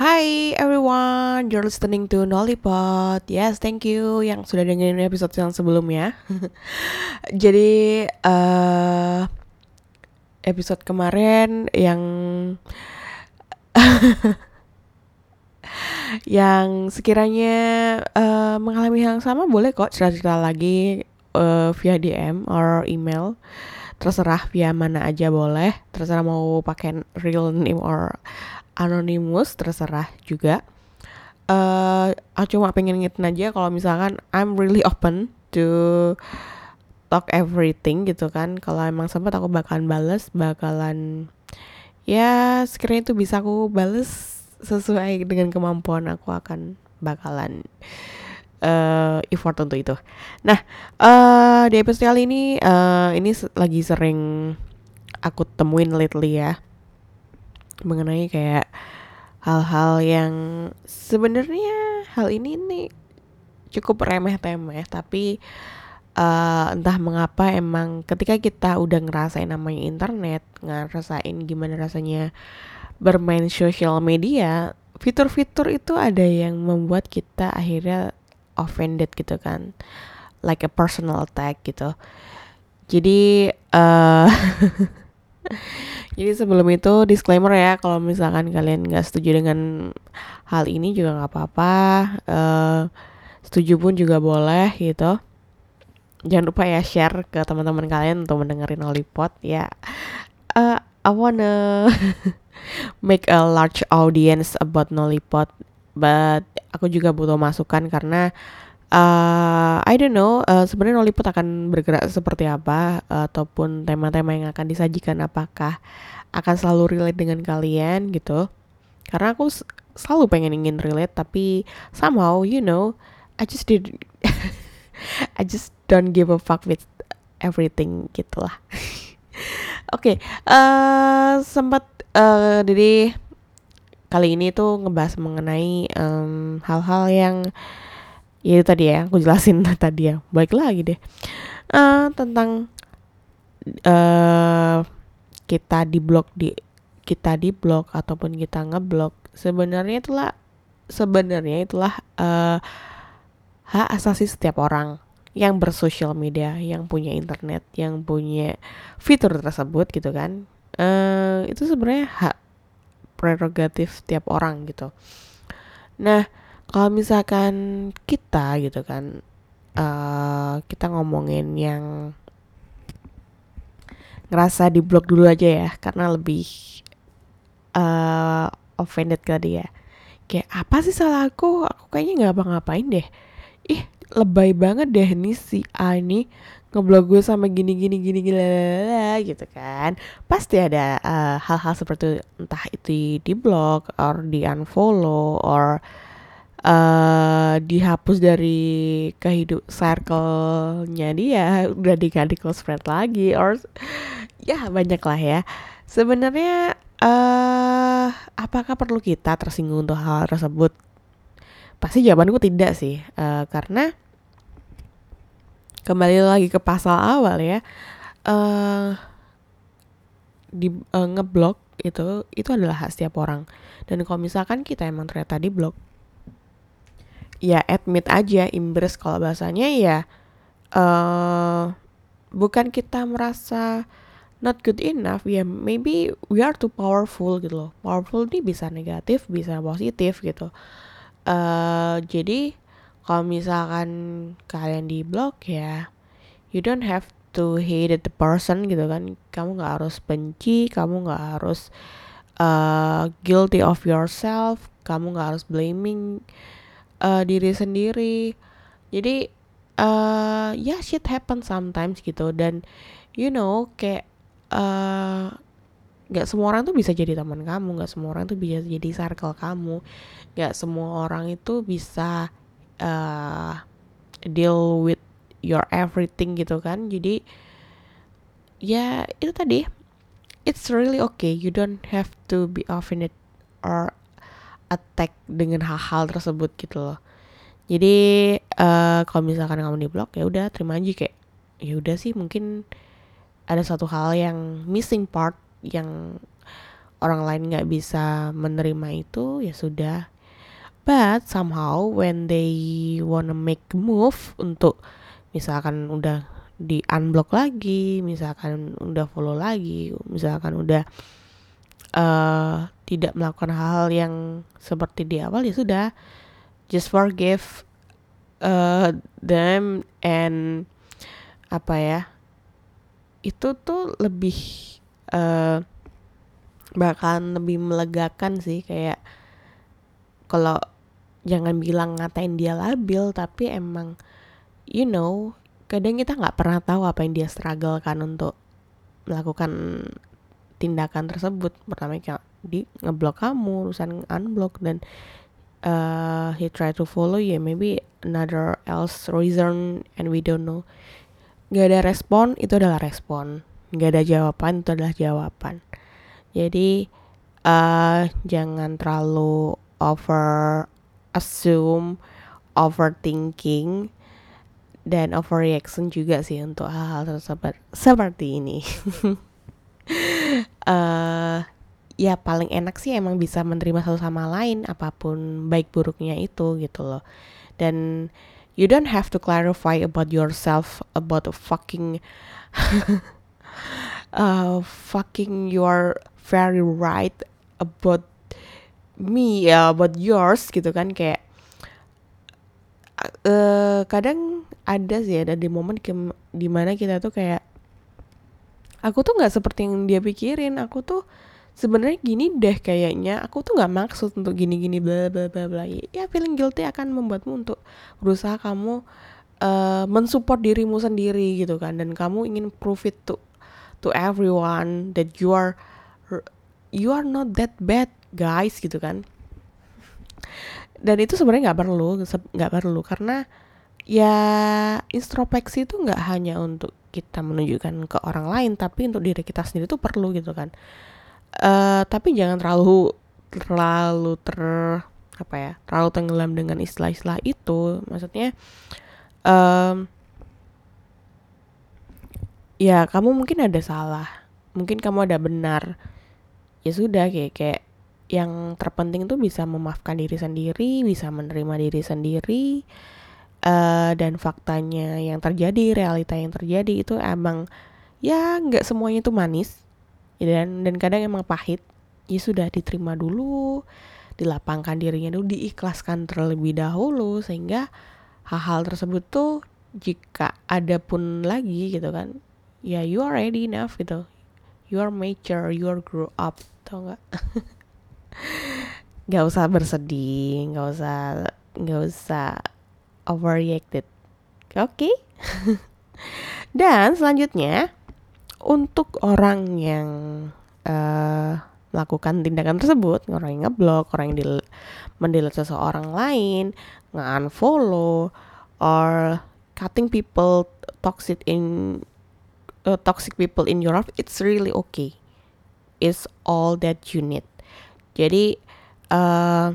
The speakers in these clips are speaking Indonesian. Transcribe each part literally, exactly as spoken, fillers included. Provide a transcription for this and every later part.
Hi everyone, you're listening to NollyPod. Yes, thank you yang sudah dengerin episode yang sebelumnya. Jadi uh, episode kemarin yang yang sekiranya uh, mengalami hal yang sama, boleh kok cerita-cerita lagi uh, via D M or email. Terserah via mana aja boleh. Terserah mau pakai real name or anonymous, terserah juga. Uh, aku cuma pengen ngingetin aja kalau misalkan I'm really open to talk everything gitu kan. Kalau emang sempat aku bakalan bales, bakalan ya sekiranya itu bisa aku bales sesuai dengan kemampuan aku, akan bakalan uh, effort untuk itu. Nah, uh, di episode kali ini uh, ini lagi sering aku temuin lately ya, mengenai kayak hal-hal yang sebenarnya hal ini nih cukup remeh-temeh, tapi uh, entah mengapa emang ketika kita udah ngerasain namanya internet, ngerasain gimana rasanya bermain social media, fitur-fitur itu ada yang membuat kita akhirnya offended gitu kan, like a personal attack gitu. Jadi uh, jadi sebelum itu disclaimer ya, kalau misalkan kalian gak setuju dengan hal ini juga gak apa-apa, uh, setuju pun juga boleh gitu. Jangan lupa ya share ke teman-teman kalian untuk mendengarin Nollipod ya. uh, I wanna make a large audience about Nollipod, but aku juga butuh masukan karena Uh, I don't know, uh, sebenarnya Nollipod akan bergerak seperti apa, uh, ataupun tema-tema yang akan disajikan apakah akan selalu relate dengan kalian gitu. Karena aku s- selalu pengen ingin relate, tapi somehow, you know, I just did, I just don't give a fuck with everything gitulah. Oke, okay, uh, sempat uh, jadi kali ini tuh ngebahas mengenai um, hal-hal yang ya itu tadi ya, aku jelasin tadi ya, balik lagi deh uh, tentang uh, kita di blog di kita di blog ataupun kita ngeblog. Sebenarnya itulah sebenarnya itulah uh, hak asasi setiap orang yang bersosial media, yang punya internet, yang punya fitur tersebut gitu kan. Uh, itu sebenarnya hak prerogatif tiap orang gitu. Nah, kalau misalkan kita gitu kan, uh, kita ngomongin yang ngerasa di blog dulu aja ya, karena lebih uh, offended tadi ya. Kayak apa sih salah aku? Aku kayaknya nggak apa-ngapain deh. Ih, lebay banget deh nih si A ini ngeblog gue sama gini-gini-gini gitu kan. Pasti ada uh, hal-hal seperti entah itu di blog, or di unfollow, or Uh, dihapus dari kehidup circle-nya dia, udah di-gak close friend lagi, or ya banyak lah ya. Sebenarnya uh, apakah perlu kita tersinggung untuk hal tersebut? Pasti jawabanku tidak sih, uh, karena kembali lagi ke pasal awal ya, uh, di uh, ngeblog itu itu adalah hak setiap orang. Dan kalau misalkan kita emang ternyata di blog, ya admit aja, embrace kalau bahasanya ya. Uh, bukan kita merasa not good enough, ya maybe we are too powerful gitu loh. Powerful ini bisa negatif, bisa positif gitu. Uh, jadi kalau misalkan kalian di blog ya, you don't have to hate the person gitu kan. Kamu gak harus benci, kamu gak harus uh, guilty of yourself, kamu gak harus blaming Uh, diri sendiri. Jadi uh, ya yeah, shit happen sometimes gitu. Dan you know kayak uh, gak semua orang tuh bisa jadi teman kamu, gak semua orang tuh bisa jadi circle kamu, gak semua orang itu bisa uh, deal with your everything gitu kan. Jadi ya yeah, itu tadi, it's really okay, you don't have to be offended or attack dengan hal-hal tersebut gitu loh. Jadi uh, kalau misalkan kamu di blog ya udah terima aja, kayak ya udah sih mungkin ada satu hal yang missing part yang orang lain gak bisa menerima itu, ya sudah. But somehow when they wanna make move untuk misalkan udah di unblock lagi, misalkan udah follow lagi, misalkan udah uh, tidak melakukan hal-hal yang seperti di awal, ya sudah, just forgive uh, them and apa ya, itu tuh lebih uh, bahkan lebih melegakan sih. Kayak kalau jangan bilang ngatain dia labil, tapi emang you know, kadang kita nggak pernah tahu apa yang dia struggle kan untuk melakukan tindakan tersebut. Pertama kayak di ngeblok kamu, urusan unblock, dan uh, he try to follow you, yeah, maybe another else reason and we don't know. Nggak ada respon, itu adalah respon. Nggak ada jawaban, itu adalah jawaban. Jadi uh, jangan terlalu over assume, overthinking, dan overreaction juga sih untuk hal-hal tersebut seperti ini. uh, ya paling enak sih emang bisa menerima satu sama lain apapun baik buruknya itu gitu loh. Dan you don't have to clarify about yourself, about fucking uh, fucking you're very right about me, uh, about yours gitu kan. Kayak uh, kadang ada sih, ada di momen ke- dimana kita tuh kayak, aku tuh gak seperti yang dia pikirin, aku tuh sebenarnya gini deh kayaknya, aku tuh gak maksud untuk gini-gini bla bla bla bla. Ya feeling guilty akan membuatmu untuk berusaha kamu uh, mensupport dirimu sendiri gitu kan. Dan kamu ingin prove it to to everyone that you are you are not that bad guys gitu kan. Dan itu sebenarnya gak perlu, gak perlu, karena ya introspeksi itu gak hanya untuk kita menunjukkan ke orang lain, tapi untuk diri kita sendiri tuh perlu gitu kan. Uh, tapi jangan terlalu terlalu ter apa ya terlalu tenggelam dengan istilah-istilah itu. Maksudnya um, ya kamu mungkin ada salah, mungkin kamu ada benar, ya sudah. kayak kayak yang terpenting tuh bisa memaafkan diri sendiri, bisa menerima diri sendiri, uh, dan faktanya yang terjadi, realita yang terjadi itu emang ya nggak semuanya itu manis. Dan, dan kadang emang pahit, ya sudah, diterima dulu, dilapangkan dirinya dulu, diikhlaskan terlebih dahulu, sehingga hal-hal tersebut tuh jika ada pun lagi gitu kan, ya you are ready enough gitu, you are mature, you are grow up, tau nggak? Nggak usah bersedih, nggak usah nggak usah overreacted, oke? Okay? Dan selanjutnya, untuk orang yang uh, melakukan tindakan tersebut, orang yang ngeblok, orang yang di- mendelete seseorang lain, nge-unfollow, or cutting people toxic in uh, toxic people in your life, it's really okay. It's all that you need. Jadi uh,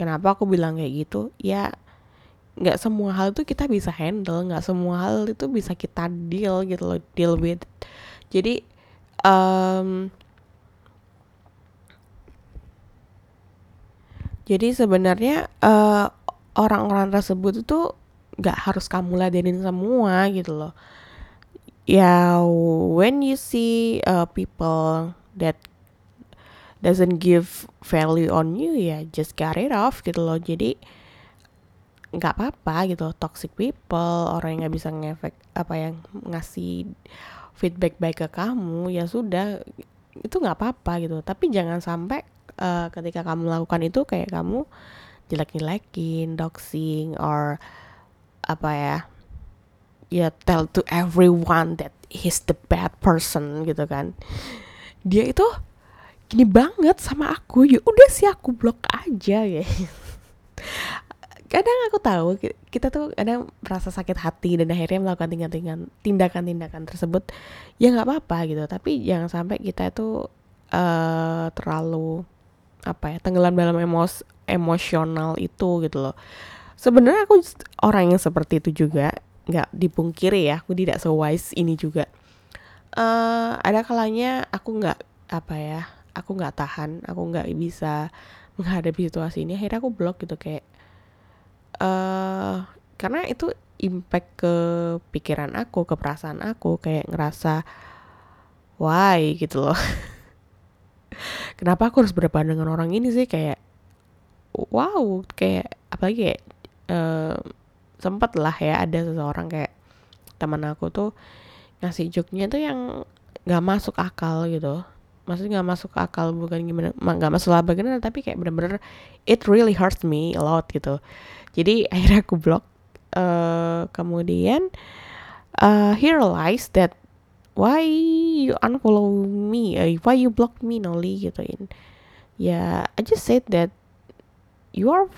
kenapa aku bilang kayak gitu? Ya nggak semua hal itu kita bisa handle, nggak semua hal itu bisa kita deal gitu loh, deal with. Jadi um, jadi sebenarnya uh, orang-orang tersebut itu nggak harus kamu ladenin semua gitu loh. Ya when you see uh, people that doesn't give value on you, ya just cut it off gitu loh. Jadi nggak apa-apa gitu, toxic people, orang yang nggak bisa ngefek apa yang ngasih feedback baik ke kamu, ya sudah, itu nggak apa-apa gitu. Tapi jangan sampai uh, ketika kamu melakukan itu kayak kamu jelek-jelekin, doxing, or apa ya, ya tell to everyone that he's the bad person gitu kan. Dia itu gini banget sama aku, ya udah sih aku blok aja ya. Kadang aku tahu kita tuh kadang merasa sakit hati dan akhirnya melakukan tindakan tindakan-tindakan tersebut, ya nggak apa-apa gitu. Tapi jangan sampai kita itu uh, terlalu apa ya tenggelam dalam emos emosional itu gitu loh. Sebenarnya aku orang yang seperti itu juga, nggak dipungkiri ya, aku tidak sewise ini juga. Uh, ada kalanya aku nggak apa ya aku nggak tahan, aku nggak bisa menghadapi situasi ini, akhirnya aku blok gitu kayak uh, karena itu impact ke pikiran aku, ke perasaan aku, kayak ngerasa why gitu loh. Kenapa aku harus berdepan dengan orang ini sih, kayak wow, kayak apalagi kayak uh, sempet lah ya ada seseorang kayak teman aku tuh ngasih joke-nya tuh yang nggak masuk akal gitu. Maksudnya nggak masuk akal bukan gimana, nggak masuk akal bagaimana, tapi kayak bener-bener it really hurts me a lot gitu. Jadi akhirnya aku block. Uh, kemudian uh, he realized that why you unfollow me, uh, why you block me, Nolly gituin. Ya, yeah, I just said that you are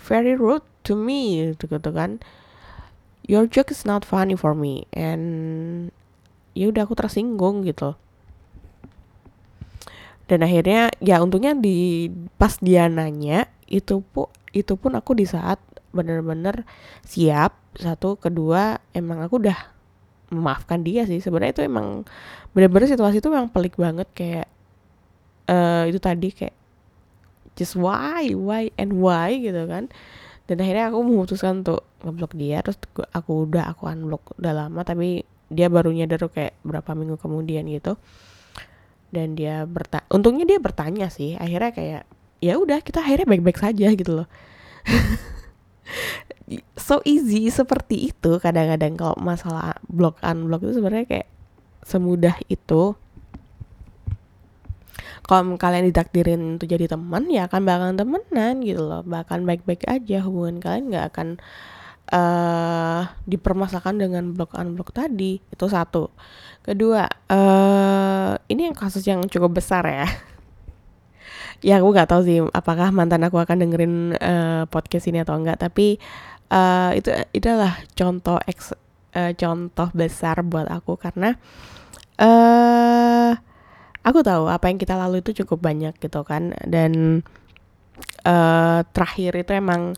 very rude to me gitu kan. Your joke is not funny for me, and ya udah aku tersinggung gitu. Dan akhirnya ya untungnya di pas dia nanya itu pun itu pun aku di saat benar-benar siap. Satu, kedua emang aku udah memaafkan dia sih. Sebenarnya itu emang benar-benar situasi itu emang pelik banget kayak uh, itu tadi kayak just why why and why gitu kan. Dan akhirnya aku memutuskan untuk ngeblok dia. Terus aku udah aku unblock udah lama, tapi dia baru nyadar kayak berapa minggu kemudian gitu. Dan dia bertanya, untungnya dia bertanya sih. Akhirnya kayak ya udah kita akhirnya baik-baik saja gitu loh. So easy seperti itu. Kadang-kadang kalau masalah block unblock itu sebenarnya kayak semudah itu. Kalau kalian ditakdirin untuk jadi teman, ya akan bakalan temenan gitu loh. Bahkan baik-baik aja hubungan kalian, nggak akan uh, dipermasalahkan dengan block unblock tadi. Itu satu. Kedua, uh, ini yang kasus yang cukup besar ya. Ya aku nggak tahu sih apakah mantan aku akan dengerin uh, podcast ini atau enggak, tapi uh, itu itulah contoh ex, uh, contoh besar buat aku karena uh, aku tahu apa yang kita lalui itu cukup banyak gitu kan. Dan uh, terakhir itu emang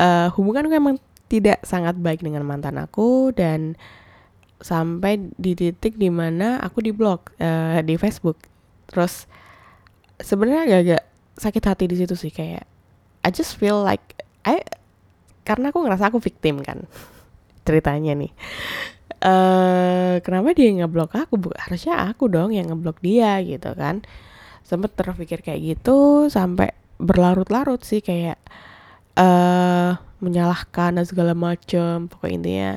uh, hubunganku emang tidak sangat baik dengan mantan aku, dan sampai di titik dimana aku diblok uh, di Facebook. Terus sebenarnya agak-agak sakit hati di situ sih, kayak I just feel like I, karena aku ngerasa aku victim kan ceritanya nih. Uh, kenapa dia ngeblok aku? Harusnya aku dong yang ngeblok dia gitu kan. Sempet terpikir kayak gitu sampai berlarut-larut sih, kayak uh, menyalahkan dan segala macem. Pokoknya intinya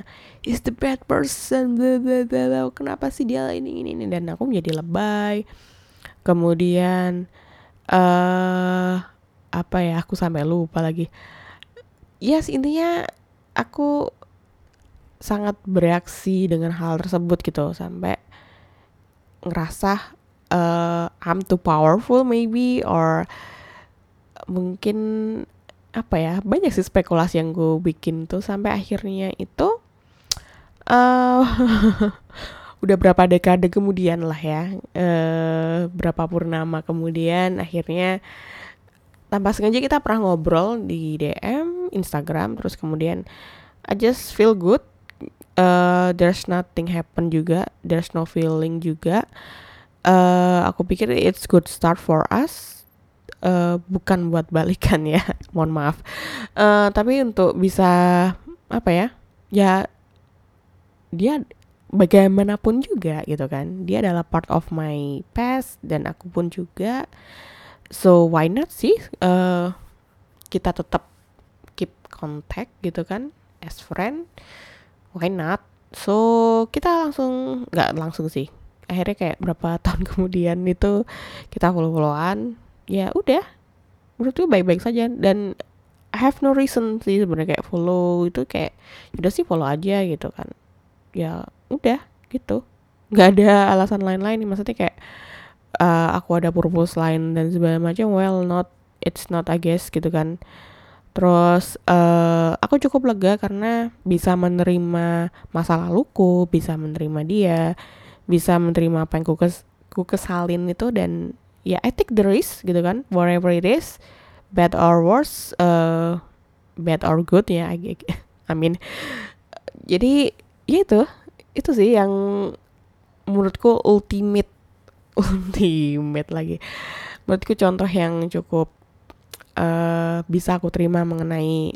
is the bad person, blah, blah, blah, blah. Kenapa sih dia ini ini ini, dan aku menjadi lebay. Kemudian uh, apa ya, aku sampai lupa lagi. Yes, intinya aku sangat bereaksi dengan hal tersebut gitu, sampai ngerasa uh, I'm too powerful maybe, or mungkin apa ya, banyak sih spekulasi yang gue bikin tuh sampai akhirnya itu uh, udah berapa dekade kemudian lah ya, e, berapa purnama kemudian akhirnya tanpa sengaja kita pernah ngobrol di D M Instagram. Terus kemudian I just feel good, e, there's nothing happen juga, there's no feeling juga. E, aku pikir it's good start for us, e, bukan buat balikan ya, mohon maaf, e, tapi untuk bisa apa ya, ya dia bagaimanapun juga gitu kan, dia adalah part of my past dan aku pun juga, so why not sih, uh, kita tetap keep contact gitu kan, as friend, why not. So kita langsung, gak langsung sih, akhirnya kayak berapa tahun kemudian itu kita follow-followan. Ya udah, menurut gue baik-baik saja, dan I have no reason sih sebenarnya kayak follow itu, kayak udah sih follow aja gitu kan. Ya udah gitu, nggak ada alasan lain-lain nih, maksudnya kayak uh, aku ada purpose lain dan segala macam. Well not, it's not I guess gitu kan. Terus uh, aku cukup lega karena bisa menerima masa laluku, bisa menerima dia, bisa menerima apa yang ku, kes- ku kesalin itu, dan ya I take the risk gitu kan, whatever it is, bad or worse, uh, bad or good ya, I, I mean. Jadi ya itu, itu sih yang menurutku ultimate ultimate lagi. Menurutku contoh yang cukup uh, bisa aku terima mengenai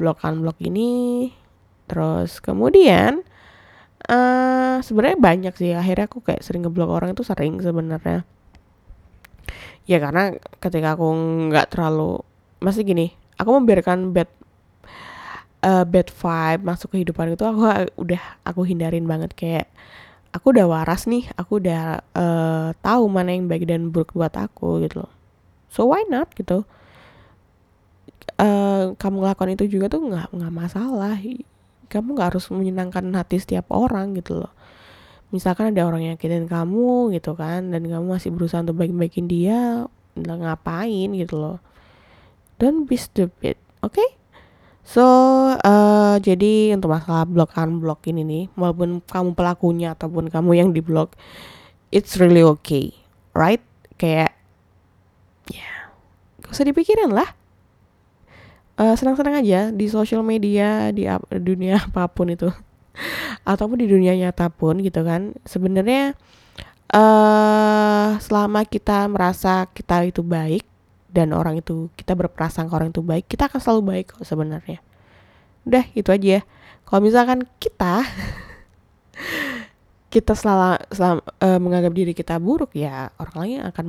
blokan-blok ini. Terus kemudian uh, sebenarnya banyak sih. Akhirnya aku kayak sering ngeblok orang itu sering sebenarnya. Ya karena ketika aku nggak terlalu, masih gini, aku membiarkan bad uh, bad vibe masuk kehidupan itu, aku udah aku hindarin banget. Kayak aku udah waras nih, aku udah uh, tahu mana yang baik dan buruk buat aku gitu loh. So why not gitu? Uh, kamu ngelakuin itu juga tuh nggak nggak masalah. Kamu nggak harus menyenangkan hati setiap orang gitu loh. Misalkan ada orang yang nyakitin kamu gitu kan, dan kamu masih berusaha untuk baik-baikin dia, ngapain gitu loh? Don't be stupid, oke? Okay? So, uh, jadi untuk masalah blokan-blok ini nih, walaupun kamu pelakunya ataupun kamu yang diblok, it's really okay, right? Kayak, ya, yeah, gak usah dipikirin lah. Uh, senang-senang aja di social media, di ap- dunia apapun itu, ataupun di dunia nyata pun gitu kan. Sebenarnya, uh, selama kita merasa kita itu baik, dan orang itu, kita berprasangka orang itu baik, kita akan selalu baik kok sebenarnya. Udah, itu aja ya. Kalau misalkan kita, kita selalu, selalu uh, menganggap diri kita buruk, ya orang lain akan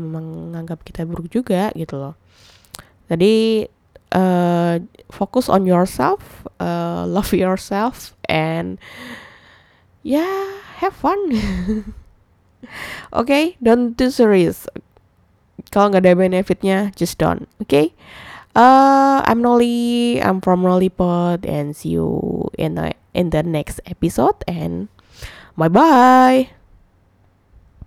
menganggap kita buruk juga gitu loh. Jadi, uh, focus on yourself, uh, love yourself, and yeah, have fun. Okay, don't do serious. Kalau nggak ada benefitnya, just don't. Okay, uh, I'm Nolly. I'm from NollyPod, and see you in the in the next episode. And bye bye.